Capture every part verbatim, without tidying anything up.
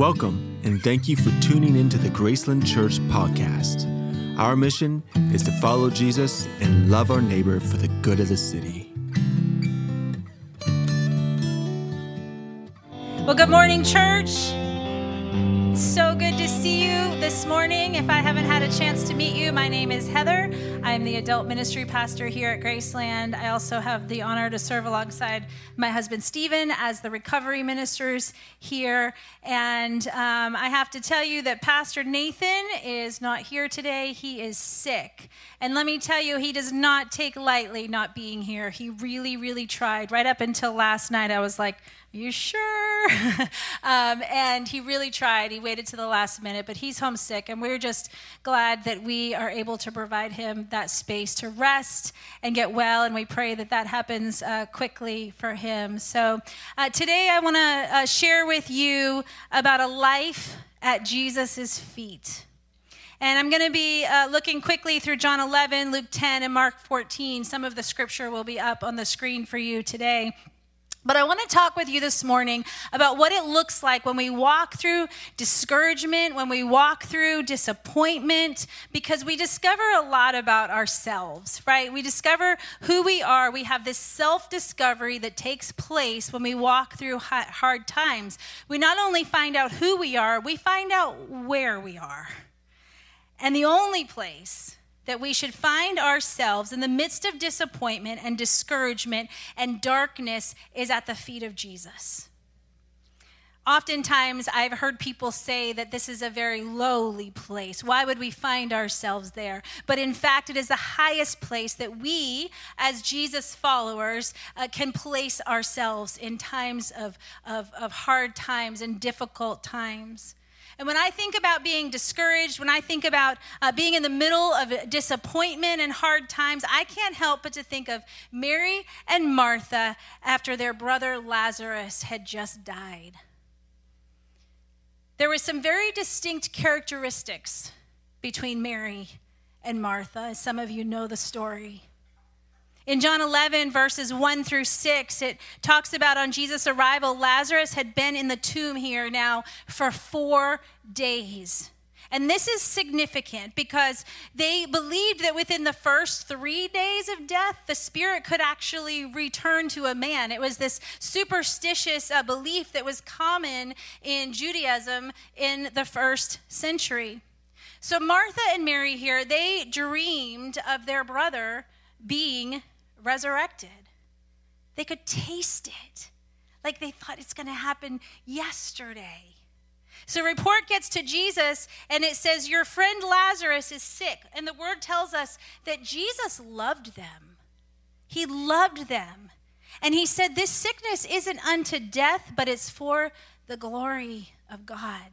Welcome, and thank you for tuning into the Graceland Church podcast. Our mission is to follow Jesus and love our neighbor for the good of the city. Well, good morning, church. So good to see you this morning. If I haven't had a chance to meet you, my name is Heather. I'm the adult ministry pastor here at Graceland. I also have the honor to serve alongside my husband Stephen as the recovery ministers here. And um, I have to tell you that Pastor Nathan is not here today. He is sick. And let me tell you, he does not take lightly not being here. He really, really tried. Right up until last night, I was like, you sure? um, and he really tried. He waited to the last minute, but he's homesick, and we're just glad that we are able to provide him that space to rest and get well, and we pray that that happens uh, quickly for him. So uh, today I want to uh, share with you about a life at Jesus' feet. And I'm going to be uh, looking quickly through John eleven, Luke ten, and Mark fourteen. Some of the scripture will be up on the screen for you today. But I want to talk with you this morning about what it looks like when we walk through discouragement, when we walk through disappointment, because we discover a lot about ourselves, right? We discover who we are. We have this self-discovery that takes place when we walk through hard times. We not only find out who we are, we find out where we are. And the only place that we should find ourselves in the midst of disappointment and discouragement and darkness is at the feet of Jesus. Oftentimes, I've heard people say that this is a very lowly place. Why would we find ourselves there? But in fact, it is the highest place that we, as Jesus followers, uh, can place ourselves in times of, of, of hard times and difficult times. And when I think about being discouraged, when I think about uh, being in the middle of disappointment and hard times, I can't help but to think of Mary and Martha after their brother Lazarus had just died. There were some very distinct characteristics between Mary and Martha, as some of you know the story. In John eleven, verses one through six, it talks about on Jesus' arrival, Lazarus had been in the tomb here now for four days. And this is significant because they believed that within the first three days of death, the spirit could actually return to a man. It was this superstitious uh, belief that was common in Judaism in the first century. So Martha and Mary here, they dreamed of their brother being resurrected. They could taste it, like they thought it's going to happen yesterday. So report gets to Jesus, and it says, your friend Lazarus is sick. And the word tells us that Jesus loved them. He loved them. And he said, this sickness isn't unto death, but it's for the glory of God.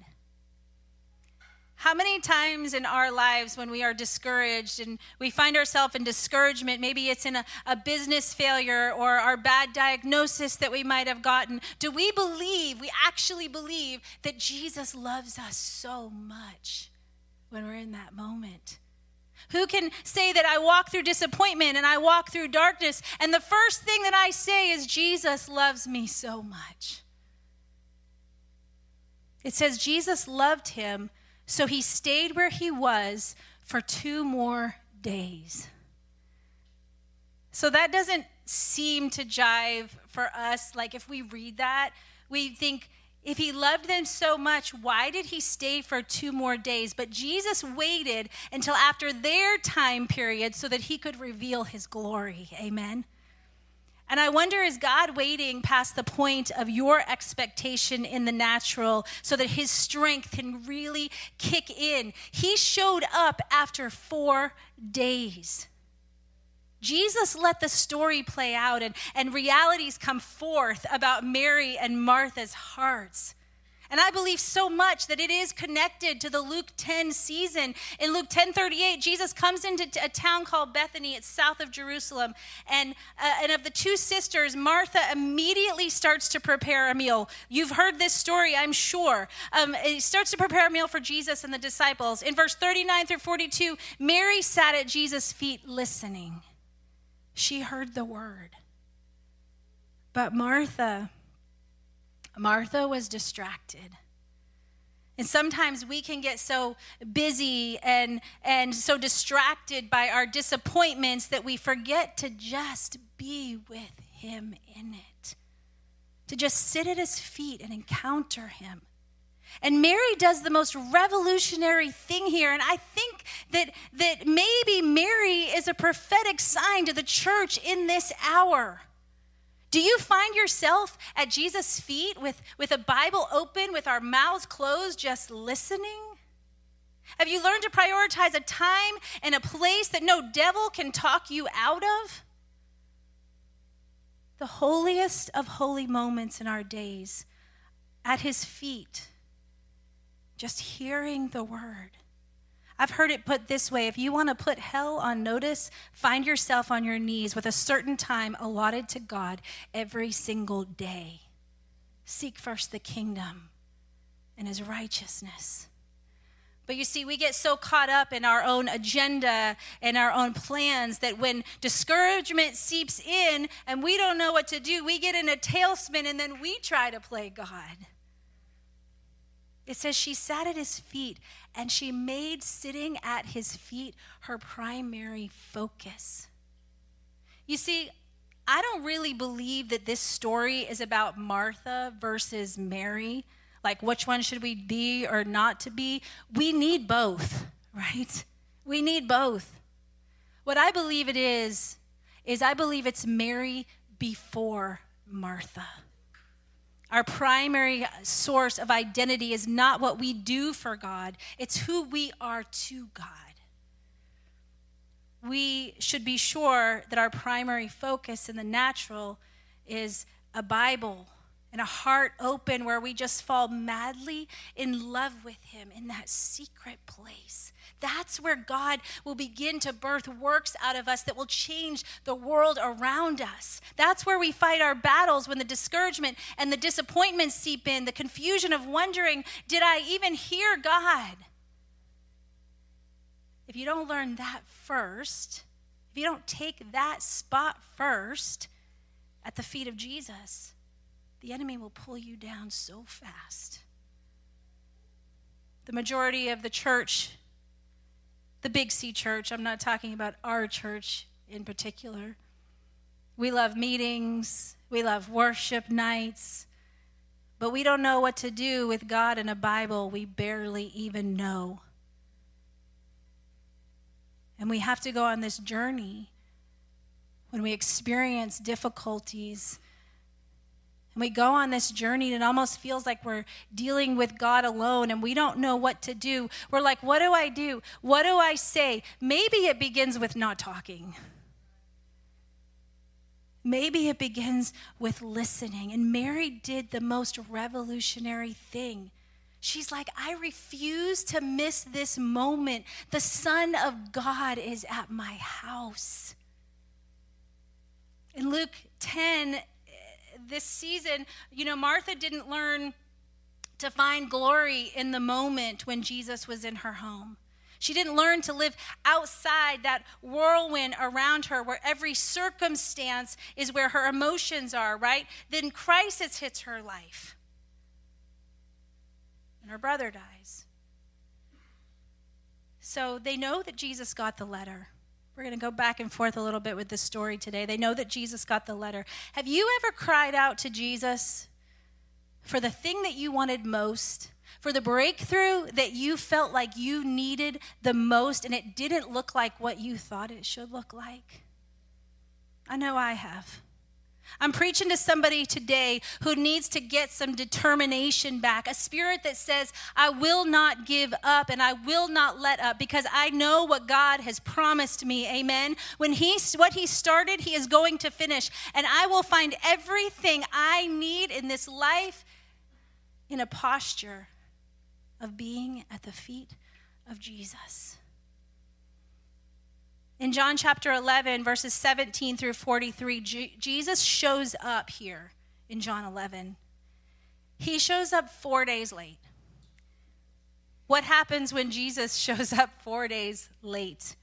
How many times in our lives when we are discouraged and we find ourselves in discouragement, maybe it's in a, a business failure or our bad diagnosis that we might have gotten, do we believe, we actually believe that Jesus loves us so much when we're in that moment? Who can say that I walk through disappointment and I walk through darkness, and the first thing that I say is Jesus loves me so much? It says Jesus loved him, so he stayed where he was for two more days. So that doesn't seem to jive for us. Like if we read that, we think, if he loved them so much, why did he stay for two more days? But Jesus waited until after their time period so that he could reveal his glory. Amen. And I wonder, is God waiting past the point of your expectation in the natural so that his strength can really kick in? He showed up after four days. Jesus let the story play out and, and realities come forth about Mary and Martha's hearts. And I believe so much that it is connected to the Luke ten season. In Luke ten thirty-eight, Jesus comes into a town called Bethany. It's south of Jerusalem. And, uh, and of the two sisters, Martha immediately starts to prepare a meal. You've heard this story, I'm sure. Um, it starts to prepare a meal for Jesus and the disciples. In verse thirty-nine through forty-two, Mary sat at Jesus' feet listening. She heard the word. But Martha... Martha was distracted. And sometimes we can get so busy and, and so distracted by our disappointments that we forget to just be with him in it, to just sit at his feet and encounter him. And Mary does the most revolutionary thing here. And I think that, that maybe Mary is a prophetic sign to the church in this hour. Do you find yourself at Jesus' feet with, with a Bible open, with our mouths closed, just listening? Have you learned to prioritize a time and a place that no devil can talk you out of? The holiest of holy moments in our days, at his feet, just hearing the word. I've heard it put this way: if you want to put hell on notice, find yourself on your knees with a certain time allotted to God every single day. Seek first the kingdom and his righteousness. But you see, we get so caught up in our own agenda and our own plans that when discouragement seeps in and we don't know what to do, we get in a tailspin and then we try to play God. It says she sat at his feet, and she made sitting at his feet her primary focus. You see, I don't really believe that this story is about Martha versus Mary, like which one should we be or not to be. We need both, right? We need both. What I believe it is, is I believe it's Mary before Martha. Our primary source of identity is not what we do for God. It's who we are to God. We should be sure that our primary focus in the natural is a Bible and a heart open where we just fall madly in love with him in that secret place. That's where God will begin to birth works out of us that will change the world around us. That's where we fight our battles when the discouragement and the disappointment seep in, the confusion of wondering, did I even hear God? If you don't learn that first, if you don't take that spot first at the feet of Jesus, the enemy will pull you down so fast. The majority of the church, the Big C church, I'm not talking about our church in particular. We love meetings, we love worship nights, but we don't know what to do with God and a Bible we barely even know. And we have to go on this journey when we experience difficulties. And we go on this journey and it almost feels like we're dealing with God alone and we don't know what to do. We're like, what do I do? What do I say? Maybe it begins with not talking. Maybe it begins with listening. And Mary did the most revolutionary thing. She's like, I refuse to miss this moment. The Son of God is at my house. In Luke ten, this season, you know, Martha didn't learn to find glory in the moment when Jesus was in her home. She didn't learn to live outside that whirlwind around her where every circumstance is where her emotions are, right? Then crisis hits her life. And her brother dies. So they know that Jesus got the letter. We're going to go back and forth a little bit with this story today. They know that Jesus got the letter. Have you ever cried out to Jesus for the thing that you wanted most, for the breakthrough that you felt like you needed the most, and it didn't look like what you thought it should look like? I know I have. I'm preaching to somebody today who needs to get some determination back, a spirit that says, I will not give up and I will not let up because I know what God has promised me, amen? When he, what he started, he is going to finish, and I will find everything I need in this life in a posture of being at the feet of Jesus. In John chapter eleven, verses seventeen through forty-three, G- Jesus shows up here in John eleven. He shows up four days late. What happens when Jesus shows up four days late?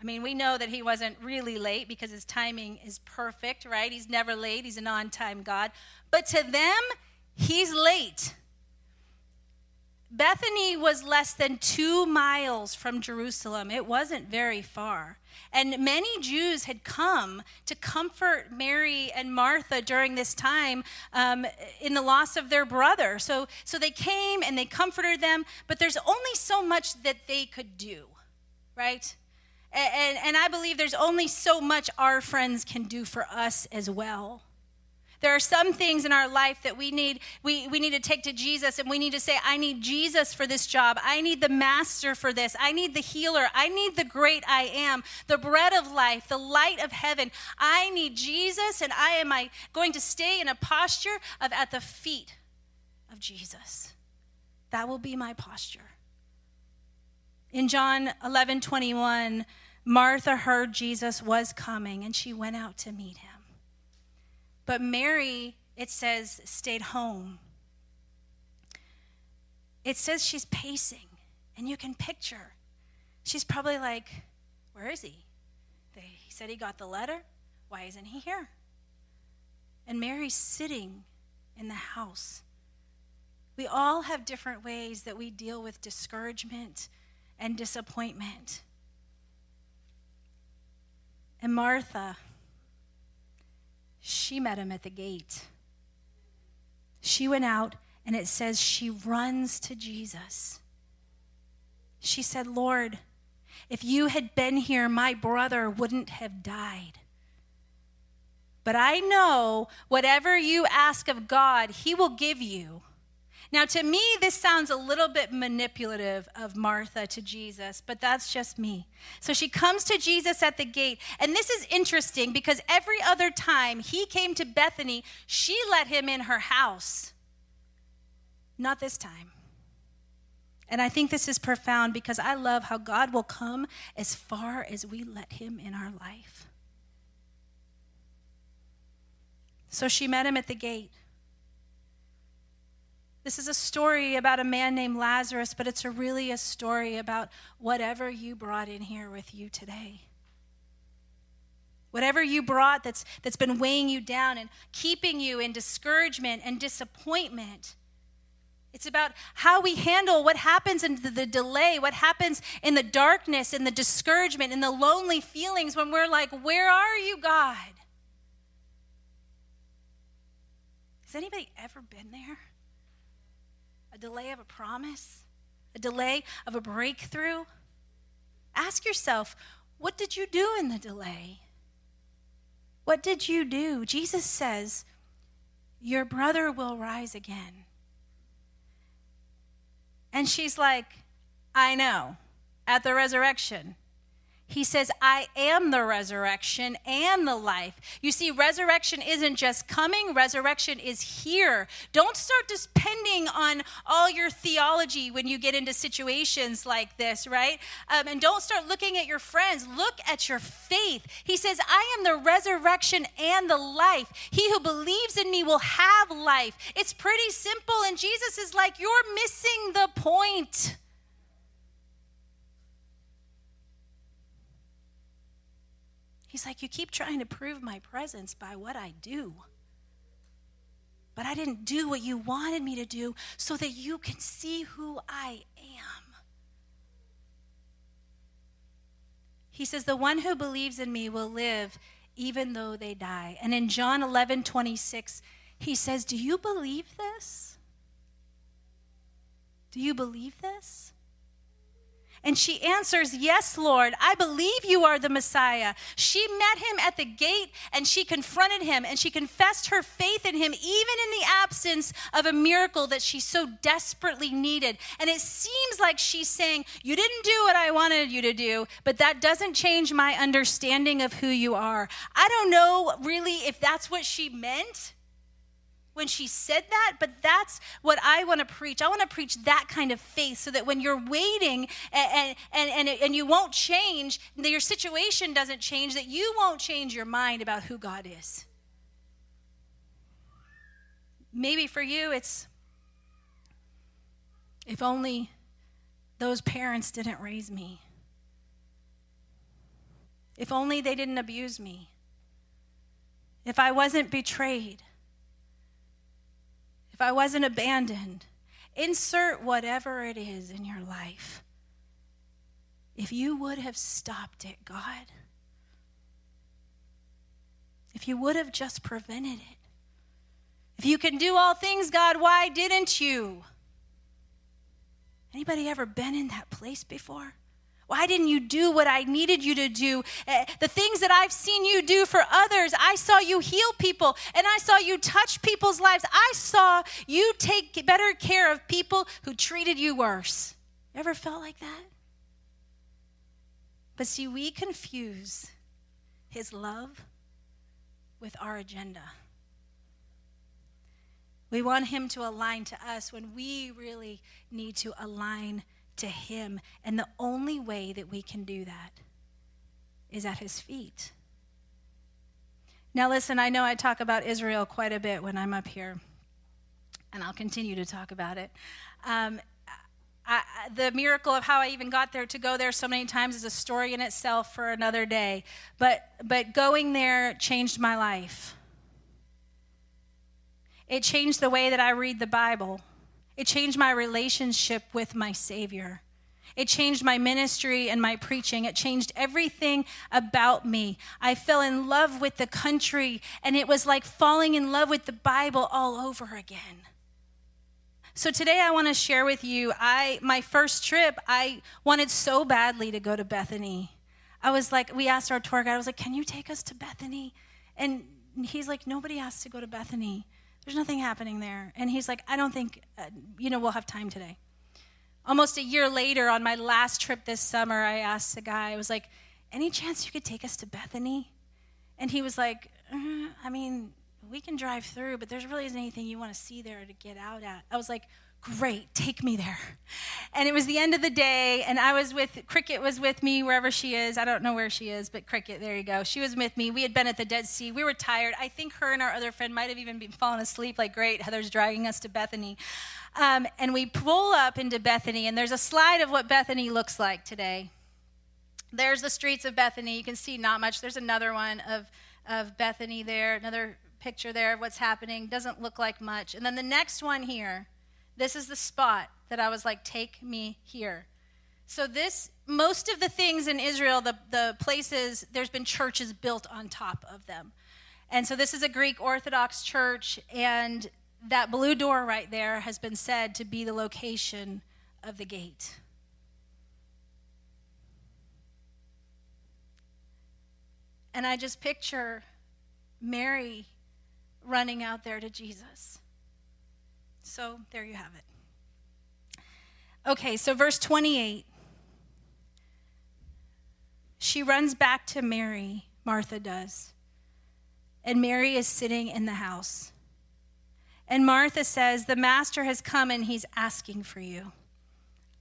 I mean, we know that he wasn't really late because his timing is perfect, right? He's never late. He's an on-time God. But to them, he's late. Bethany was less than two miles from Jerusalem. It wasn't very far. And many Jews had come to comfort Mary and Martha during this time um, in the loss of their brother. So, so they came and they comforted them, but there's only so much that they could do, right? And, and, and I believe there's only so much our friends can do for us as well. There are some things in our life that we need we, we need to take to Jesus, and we need to say, I need Jesus for this job. I need the master for this. I need the healer. I need the great I am, the bread of life, the light of heaven. I need Jesus, and I am I going to stay in a posture of at the feet of Jesus. That will be my posture. In John eleven twenty-one, Martha heard Jesus was coming, and she went out to meet him. But Mary, it says, stayed home. It says she's pacing, and you can picture. She's probably like, where is he? They, he said he got the letter. Why isn't he here? And Mary's sitting in the house. We all have different ways that we deal with discouragement and disappointment. And Martha, she met him at the gate. She went out, and it says she runs to Jesus. She said, Lord, if you had been here, my brother wouldn't have died. But I know whatever you ask of God, he will give you. Now, to me, this sounds a little bit manipulative of Martha to Jesus, but that's just me. So she comes to Jesus at the gate, and this is interesting because every other time he came to Bethany, she let him in her house. Not this time. And I think this is profound because I love how God will come as far as we let him in our life. So she met him at the gate. This is a story about a man named Lazarus, but it's a really a story about whatever you brought in here with you today. Whatever you brought that's that's been weighing you down and keeping you in discouragement and disappointment. It's about how we handle what happens in the, the delay, what happens in the darkness, in the discouragement, in the lonely feelings when we're like, where are you, God? Has anybody ever been there? A delay of a promise, a delay of a breakthrough. Ask yourself, what did you do in the delay? What did you do? Jesus says, your brother will rise again. And she's like, I know, at the resurrection. He says, I am the resurrection and the life. You see, resurrection isn't just coming. Resurrection is here. Don't start depending on all your theology when you get into situations like this, right? Um, and don't start looking at your friends. Look at your faith. He says, I am the resurrection and the life. He who believes in me will have life. It's pretty simple. And Jesus is like, you're missing the point. He's like, you keep trying to prove my presence by what I do. But I didn't do what you wanted me to do so that you can see who I am. He says, the one who believes in me will live even though they die. And in John eleven twenty-six, he says, do you believe this? Do you believe this? And she answers, yes, Lord, I believe you are the Messiah. She met him at the gate, and she confronted him, and she confessed her faith in him, even in the absence of a miracle that she so desperately needed. And it seems like she's saying, you didn't do what I wanted you to do, but that doesn't change my understanding of who you are. I don't know really if that's what she meant when she said that, but that's what I want to preach. I want to preach that kind of faith so that when you're waiting and, and, and, and you won't change, your situation doesn't change, that you won't change your mind about who God is. Maybe for you, it's if only those parents didn't raise me. If only they didn't abuse me. If I wasn't betrayed. If I wasn't abandoned, Insert whatever it is in your life. If you would have stopped it, God, if you would have just prevented it, if you can do all things, God, why didn't you? Anybody ever been in that place before? Why didn't you do what I needed you to do? The things that I've seen you do for others, I saw you heal people, and I saw you touch people's lives. I saw you take better care of people who treated you worse. Ever felt like that? But see, we confuse his love with our agenda. We want him to align to us when we really need to align to him. And the only way that we can do that is at his feet. Now listen, I know I talk about Israel quite a bit when I'm up here, and I'll continue to talk about it. Um, I, the miracle of how I even got there to go there so many times is a story in itself for another day. But, but going there changed my life. It changed the way that I read the Bible. It changed my relationship with my Savior. It changed my ministry and my preaching. It changed everything about me. I fell in love with the country, and it was like falling in love with the Bible all over again. So today I want to share with you, I my first trip, I wanted so badly to go to Bethany. I was like, we asked our tour guide, I was like, can you take us to Bethany? And he's like, nobody has to go to Bethany. There's nothing happening there. And he's like, I don't think, uh, you know, we'll have time today. Almost a year later, on my last trip this summer, I asked the guy, I was like, any chance you could take us to Bethany? And he was like, uh, I mean, we can drive through, but there really isn't anything you want to see there to get out at. I was like, great, take me there. And it was the end of the day, and I was with, Cricket was with me wherever she is. I don't know where she is, but Cricket, there you go. She was with me. We had been at the Dead Sea. We were tired. I think her and our other friend might have even been falling asleep, like, great, Heather's dragging us to Bethany. Um, and we pull up into Bethany, and there's a slide of what Bethany looks like today. There's the streets of Bethany. You can see not much. There's another one of, of Bethany there, another picture there of what's happening. Doesn't look like much. And then the next one here, this is the spot that I was like, take me here. So this, most of the things in Israel, the, the places, there's been churches built on top of them. And so this is a Greek Orthodox church, and that blue door right there has been said to be the location of the gate. And I just picture Mary running out there to Jesus. So there you have it. Okay, so verse twenty-eight. She runs back to Mary, Martha does. And Mary is sitting in the house. And Martha says, the master has come and he's asking for you.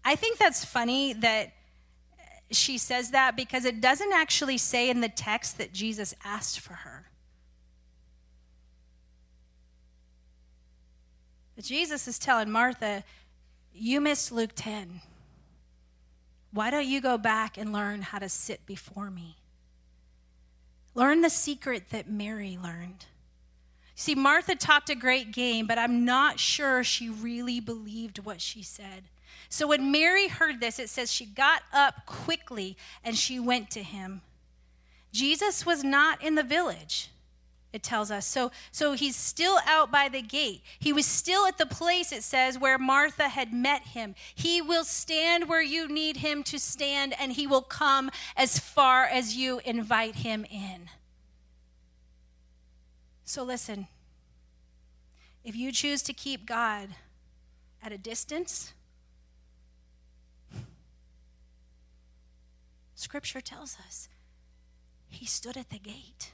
I think that's funny that she says that, because it doesn't actually say in the text that Jesus asked for her. But Jesus is telling Martha, you missed Luke ten. Why don't you go back and learn how to sit before me? Learn the secret that Mary learned. See, Martha talked a great game, but I'm not sure she really believed what she said. So when Mary heard this, it says she got up quickly and she went to him. Jesus was not in the village, it tells us. So so he's still out by the gate. He was still at the place, it says, where Martha had met him. He will stand where you need him to stand, and he will come as far as you invite him in. So listen, if you choose to keep God at a distance, Scripture tells us he stood at the gate.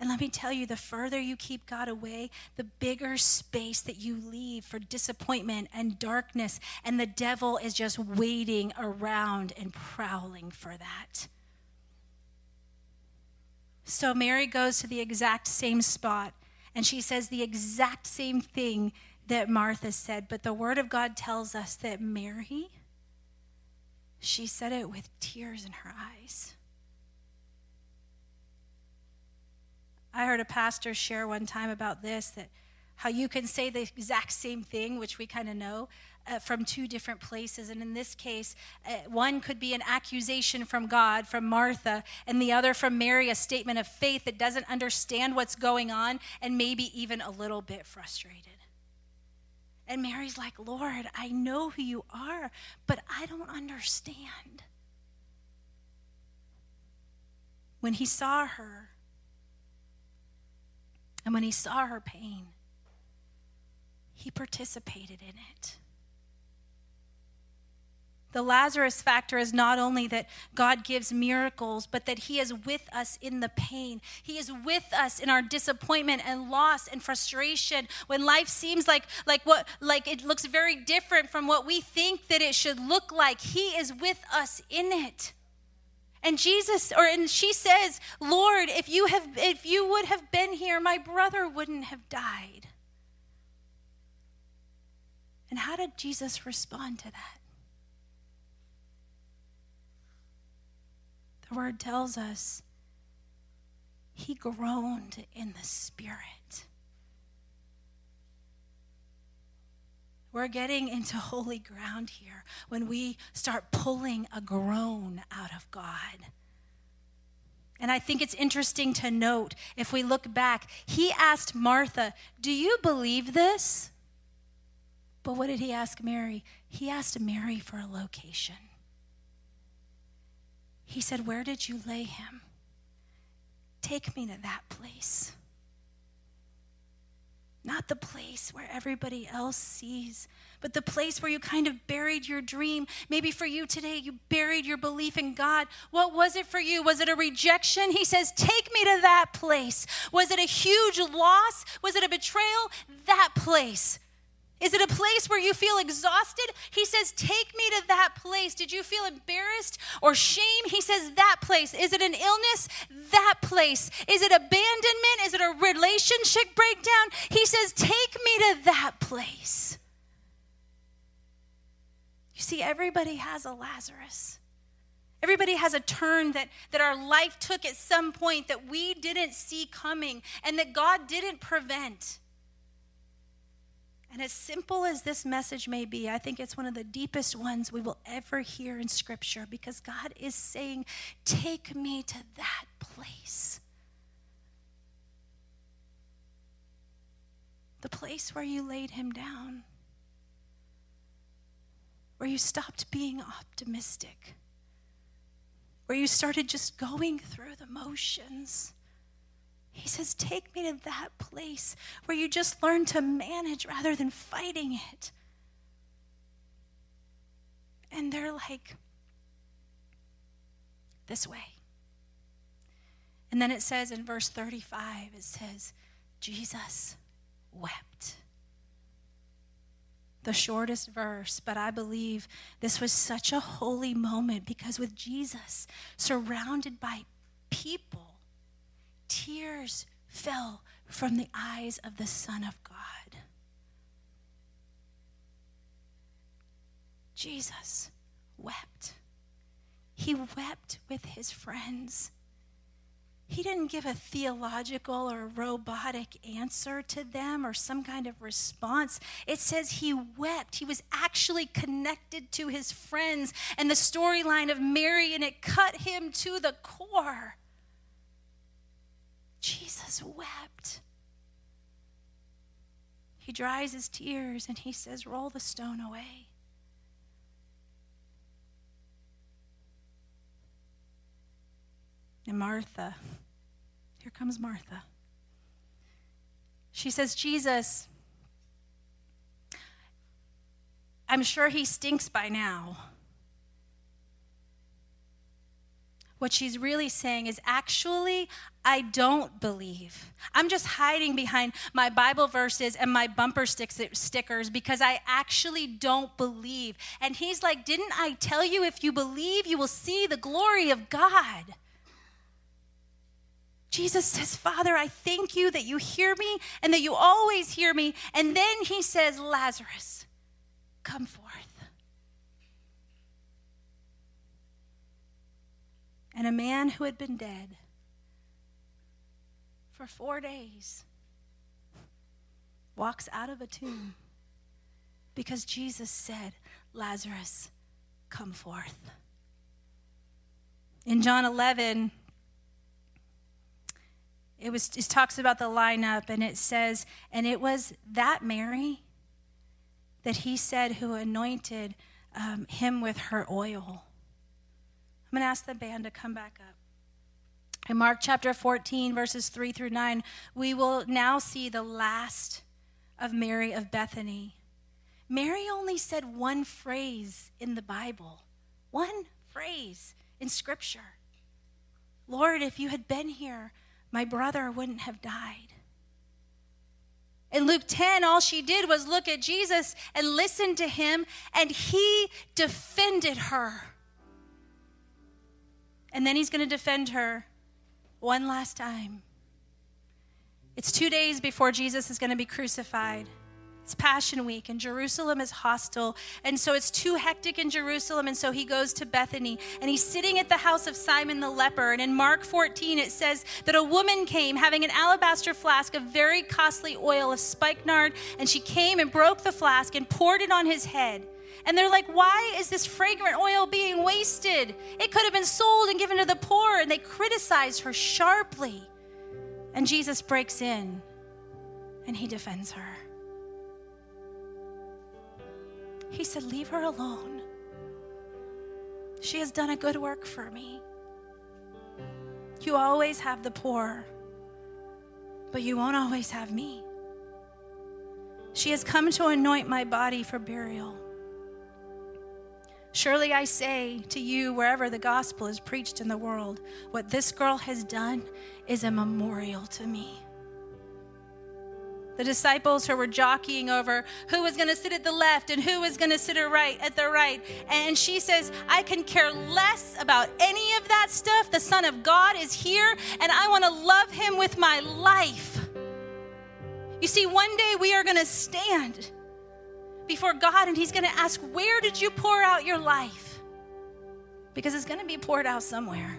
And let me tell you, the further you keep God away, the bigger space that you leave for disappointment and darkness. And the devil is just waiting around and prowling for that. So Mary goes to the exact same spot, and she says the exact same thing that Martha said. But the Word of God tells us that Mary, she said it with tears in her eyes. I heard a pastor share one time about this, that how you can say the exact same thing, which we kind of know, uh, from two different places. And in this case, uh, one could be an accusation from God, from Martha, and the other from Mary, a statement of faith that doesn't understand what's going on and maybe even a little bit frustrated. And Mary's like, Lord, I know who you are, but I don't understand. When he saw her, and when he saw her pain, he participated in it. The Lazarus factor is not only that God gives miracles, but that he is with us in the pain. He is with us in our disappointment and loss and frustration when life seems like, like, what, like it looks very different from what we think that it should look like. He is with us in it. And Jesus, or and she says, Lord, if you have, if you would have been here, my brother wouldn't have died. And how did Jesus respond to that? The word tells us he groaned in the spirit. We're getting into holy ground here when we start pulling a groan out of God. And I think it's interesting to note, if we look back, he asked Martha, do you believe this? But what did he ask Mary? He asked Mary for a location. He said, where did you lay him? Take me to that place. Not the place where everybody else sees, but the place where you kind of buried your dream. Maybe for you today, you buried your belief in God. What was it for you? Was it a rejection? He says, take me to that place. Was it a huge loss? Was it a betrayal? That place. Is it a place where you feel exhausted? He says, take me to that place. Did you feel embarrassed or shame? He says, that place. Is it an illness? That place. Is it abandonment? Is it a relationship breakdown? He says, take me to that place. You see, everybody has a Lazarus. Everybody has a turn that, that our life took at some point that we didn't see coming and that God didn't prevent. And as simple as this message may be, I think it's one of the deepest ones we will ever hear in Scripture, because God is saying, take me to that place. The place where you laid him down, where you stopped being optimistic, where you started just going through the motions. He says, take me to that place where you just learn to manage rather than fighting it. And they're like, this way. And then it says in verse thirty-five, it says, Jesus wept. The shortest verse, but I believe this was such a holy moment, because with Jesus surrounded by people, tears fell from the eyes of the Son of God. Jesus wept. He wept with his friends. He didn't give a theological or robotic answer to them or some kind of response. It says he wept. He was actually connected to his friends and the storyline of Mary, and it cut him to the core. Jesus wept. He dries his tears and he says, roll the stone away. And Martha, here comes Martha. She says, Jesus, I'm sure he stinks by now. What she's really saying is, actually, I don't believe. I'm just hiding behind my Bible verses and my bumper stickers because I actually don't believe. And he's like, didn't I tell you if you believe, you will see the glory of God? Jesus says, Father, I thank you that you hear me and that you always hear me. And then he says, Lazarus, come forth. And a man who had been dead for four days walks out of a tomb because Jesus said, Lazarus, come forth. In John eleven, it was it talks about the lineup, and it says, and it was that Mary that he said who anointed um, him with her oil. I'm going to ask the band to come back up. In Mark chapter fourteen, verses three through nine, we will now see the last of Mary of Bethany. Mary only said one phrase in the Bible, one phrase in Scripture. Lord, if you had been here, my brother wouldn't have died. In Luke ten, all she did was look at Jesus and listen to him, and he defended her. And then he's going to defend her one last time. It's two days before Jesus is going to be crucified. It's Passion Week, and Jerusalem is hostile, and so it's too hectic in Jerusalem, and so he goes to Bethany, and he's sitting at the house of Simon the leper, and in Mark fourteen, it says that a woman came having an alabaster flask of very costly oil of spikenard, and she came and broke the flask and poured it on his head. And they're like, why is this fragrant oil being wasted? It could have been sold and given to the poor, and they criticize her sharply. And Jesus breaks in, and he defends her. He said, leave her alone. She has done a good work for me. You always have the poor, but you won't always have me. She has come to anoint my body for burial. Surely I say to you, wherever the gospel is preached in the world, what this girl has done is a memorial to me. The disciples who were jockeying over who was going to sit at the left and who was going to sit at right at the right. And she says, I can care less about any of that stuff. The Son of God is here, and I want to love him with my life. You see, one day we are going to stand before God, and he's going to ask, where did you pour out your life? Because it's going to be poured out somewhere.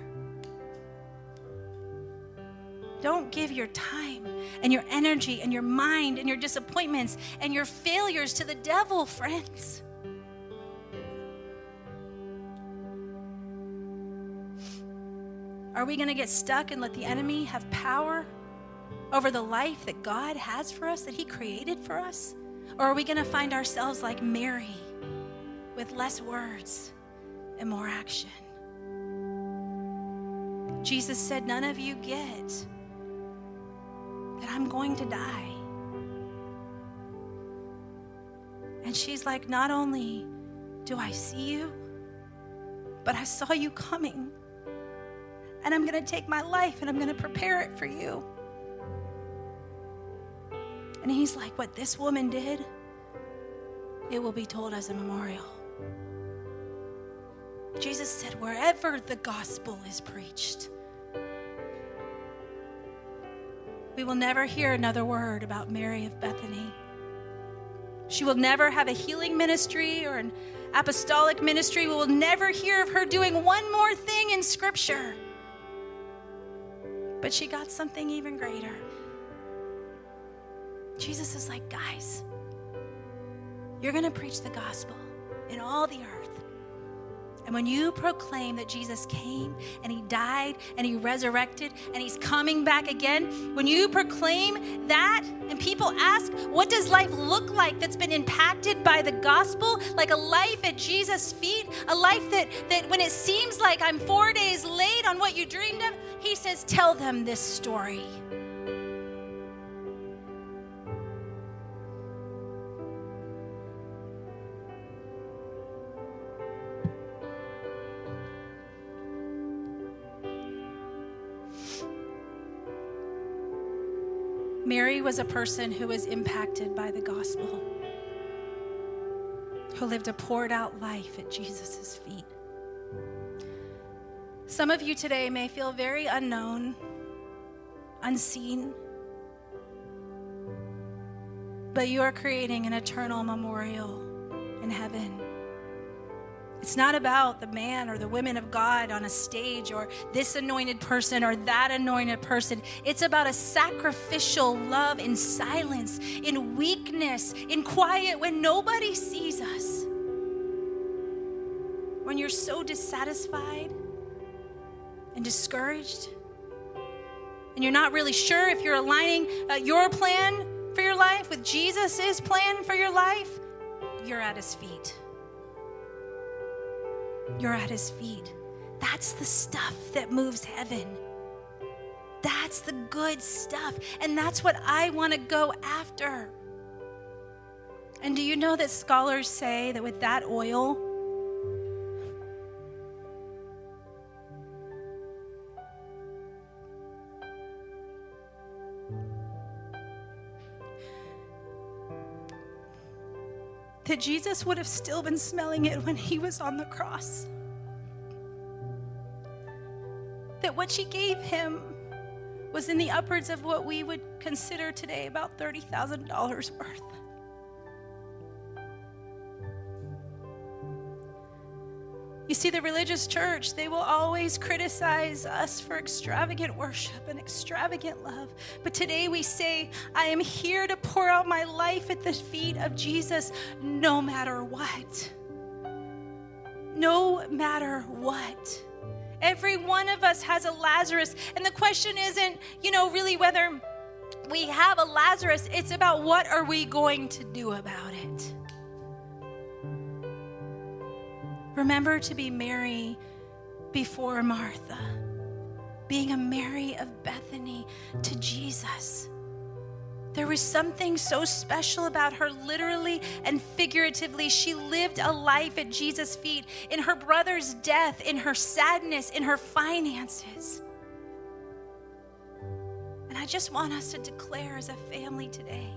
Don't give your time and your energy and your mind and your disappointments and your failures to the devil, friends. Are we going to get stuck and let the enemy have power over the life that God has for us, that he created for us? Or are we going to find ourselves like Mary, with less words and more action? Jesus said, none of you get that I'm going to die. And she's like, not only do I see you, but I saw you coming. And I'm going to take my life and I'm going to prepare it for you. And he's like, what this woman did, it will be told as a memorial. Jesus said, wherever the gospel is preached. We will never hear another word about Mary of Bethany. She will never have a healing ministry or an apostolic ministry. We will never hear of her doing one more thing in Scripture. But she got something even greater. Jesus is like, guys, you're going to preach the gospel in all the earth. And when you proclaim that Jesus came and he died and he resurrected and he's coming back again, when you proclaim that and people ask, what does life look like that's been impacted by the gospel? Like a life at Jesus' feet, a life that, that when it seems like I'm four days late on what you dreamed of, he says, tell them this story. Mary was a person who was impacted by the gospel, who lived a poured out life at Jesus' feet. Some of you today may feel very unknown, unseen, but you are creating an eternal memorial in heaven It's not about the man or the women of God on a stage or this anointed person or that anointed person. It's about a sacrificial love in silence, in weakness, in quiet when nobody sees us. When you're so dissatisfied and discouraged and you're not really sure if you're aligning uh, your plan for your life with Jesus's plan for your life, you're at his feet. You're at his feet. That's the stuff that moves heaven. That's the good stuff. And that's what I want to go after. And do you know that scholars say that with that oil, that Jesus would have still been smelling it when he was on the cross. That what she gave him was in the upwards of what we would consider today about thirty thousand dollars worth. You see, the religious church, they will always criticize us for extravagant worship and extravagant love. But today we say, I am here to pour out my life at the feet of Jesus, no matter what. No matter what. Every one of us has a Lazarus. And the question isn't, you know, really whether we have a Lazarus. It's about what are we going to do about it. Remember to be Mary before Martha, being a Mary of Bethany to Jesus. There was something so special about her, literally and figuratively. She lived a life at Jesus' feet, in her brother's death, in her sadness, in her finances. And I just want us to declare as a family today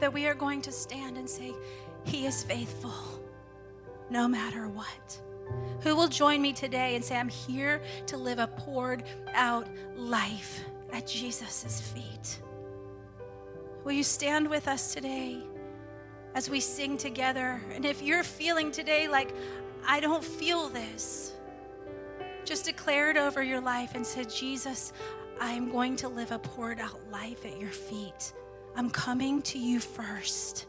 that we are going to stand and say, he is faithful, no matter what. Who will join me today and say, I'm here to live a poured out life at Jesus' feet? Will you stand with us today as we sing together? And if you're feeling today like, I don't feel this, just declare it over your life and say, Jesus, I'm going to live a poured out life at your feet. I'm coming to you first.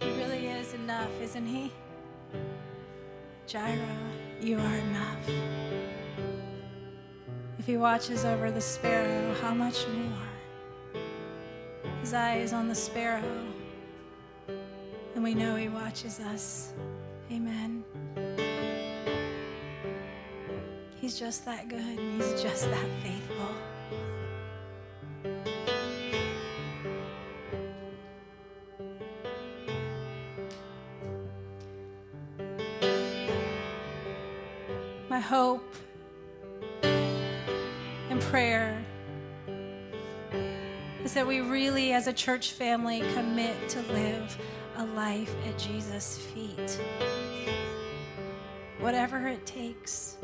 He really is enough, isn't he? Jireh, you are enough. If he watches over the sparrow, how much more? His eye is on the sparrow, and we know he watches us. Amen. He's just that good, and he's just that faithful. My hope and prayer is that we really, as a church family, commit to live a life at Jesus' feet. Whatever it takes,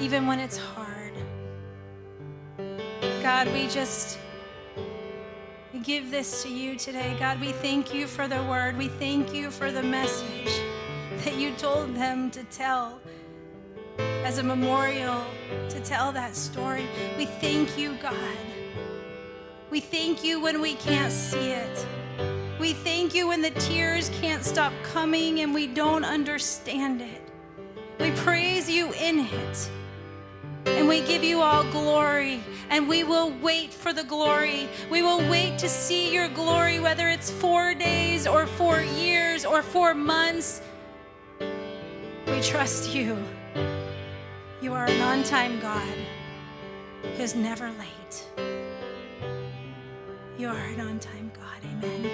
even when it's hard. God, we just we give this to you today. God, we thank you for the word. We thank you for the message that you told them to tell as a memorial, to tell that story. We thank you, God. We thank you when we can't see it. We thank you when the tears can't stop coming and we don't understand it. We praise you in it. And we give you all glory, and we will wait for the glory. We will wait to see your glory, whether it's four days or four years or four months. We trust you. You are an on-time God who's never late. You are an on-time God. Amen.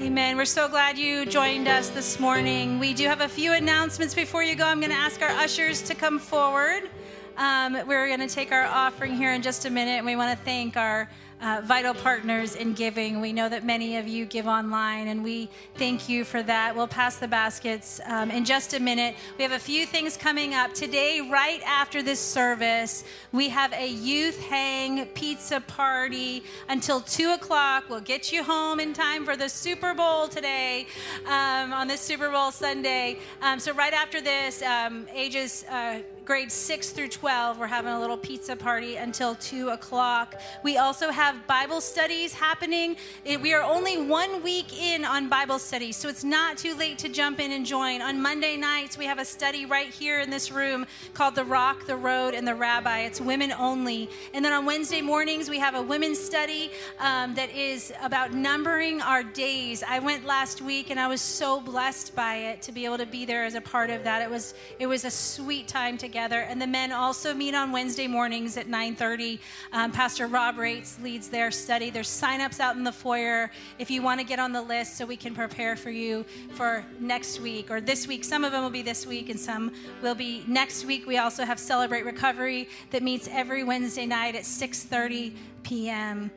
Amen. We're so glad you joined us this morning. We do have a few announcements before you go. I'm going to ask our ushers to come forward. Um, we're going to take our offering here in just a minute, and we want to thank our uh, vital partners in giving. We know that many of you give online, and we thank you for that. We'll pass the baskets um, in just a minute. We have a few things coming up. Today, right after this service, we have a youth hang pizza party until two o'clock. We'll get you home in time for the Super Bowl today, um, on this Super Bowl Sunday. Um, so right after this, um, ages... Uh, grades six through twelve, we're having a little pizza party until two o'clock. We also have Bible studies happening. It, we are only one week in on Bible studies, so it's not too late to jump in and join. On Monday nights, we have a study right here in this room called The Rock, The Road, and The Rabbi. It's women only. And then on Wednesday mornings, we have a women's study um, that is about numbering our days. I went last week, and I was so blessed by it to be able to be there as a part of that. It was, it was a sweet time together. And the men also meet on Wednesday mornings at nine thirty. Um, Pastor Rob Rates leads their study. There's sign-ups out in the foyer if you want to get on the list so we can prepare for you for next week or this week. Some of them will be this week and some will be next week. We also have Celebrate Recovery that meets every Wednesday night at six thirty p.m.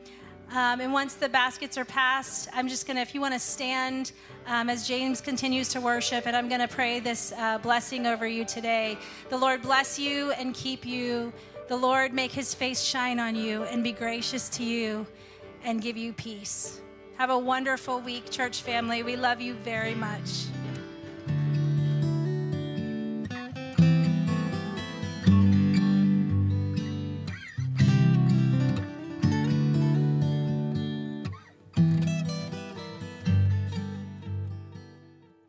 Um, and once the baskets are passed, I'm just going to, if you want to stand um, as James continues to worship, and I'm going to pray this uh, blessing over you today. The Lord bless you and keep you. The Lord make his face shine on you and be gracious to you and give you peace. Have a wonderful week, church family. We love you very much.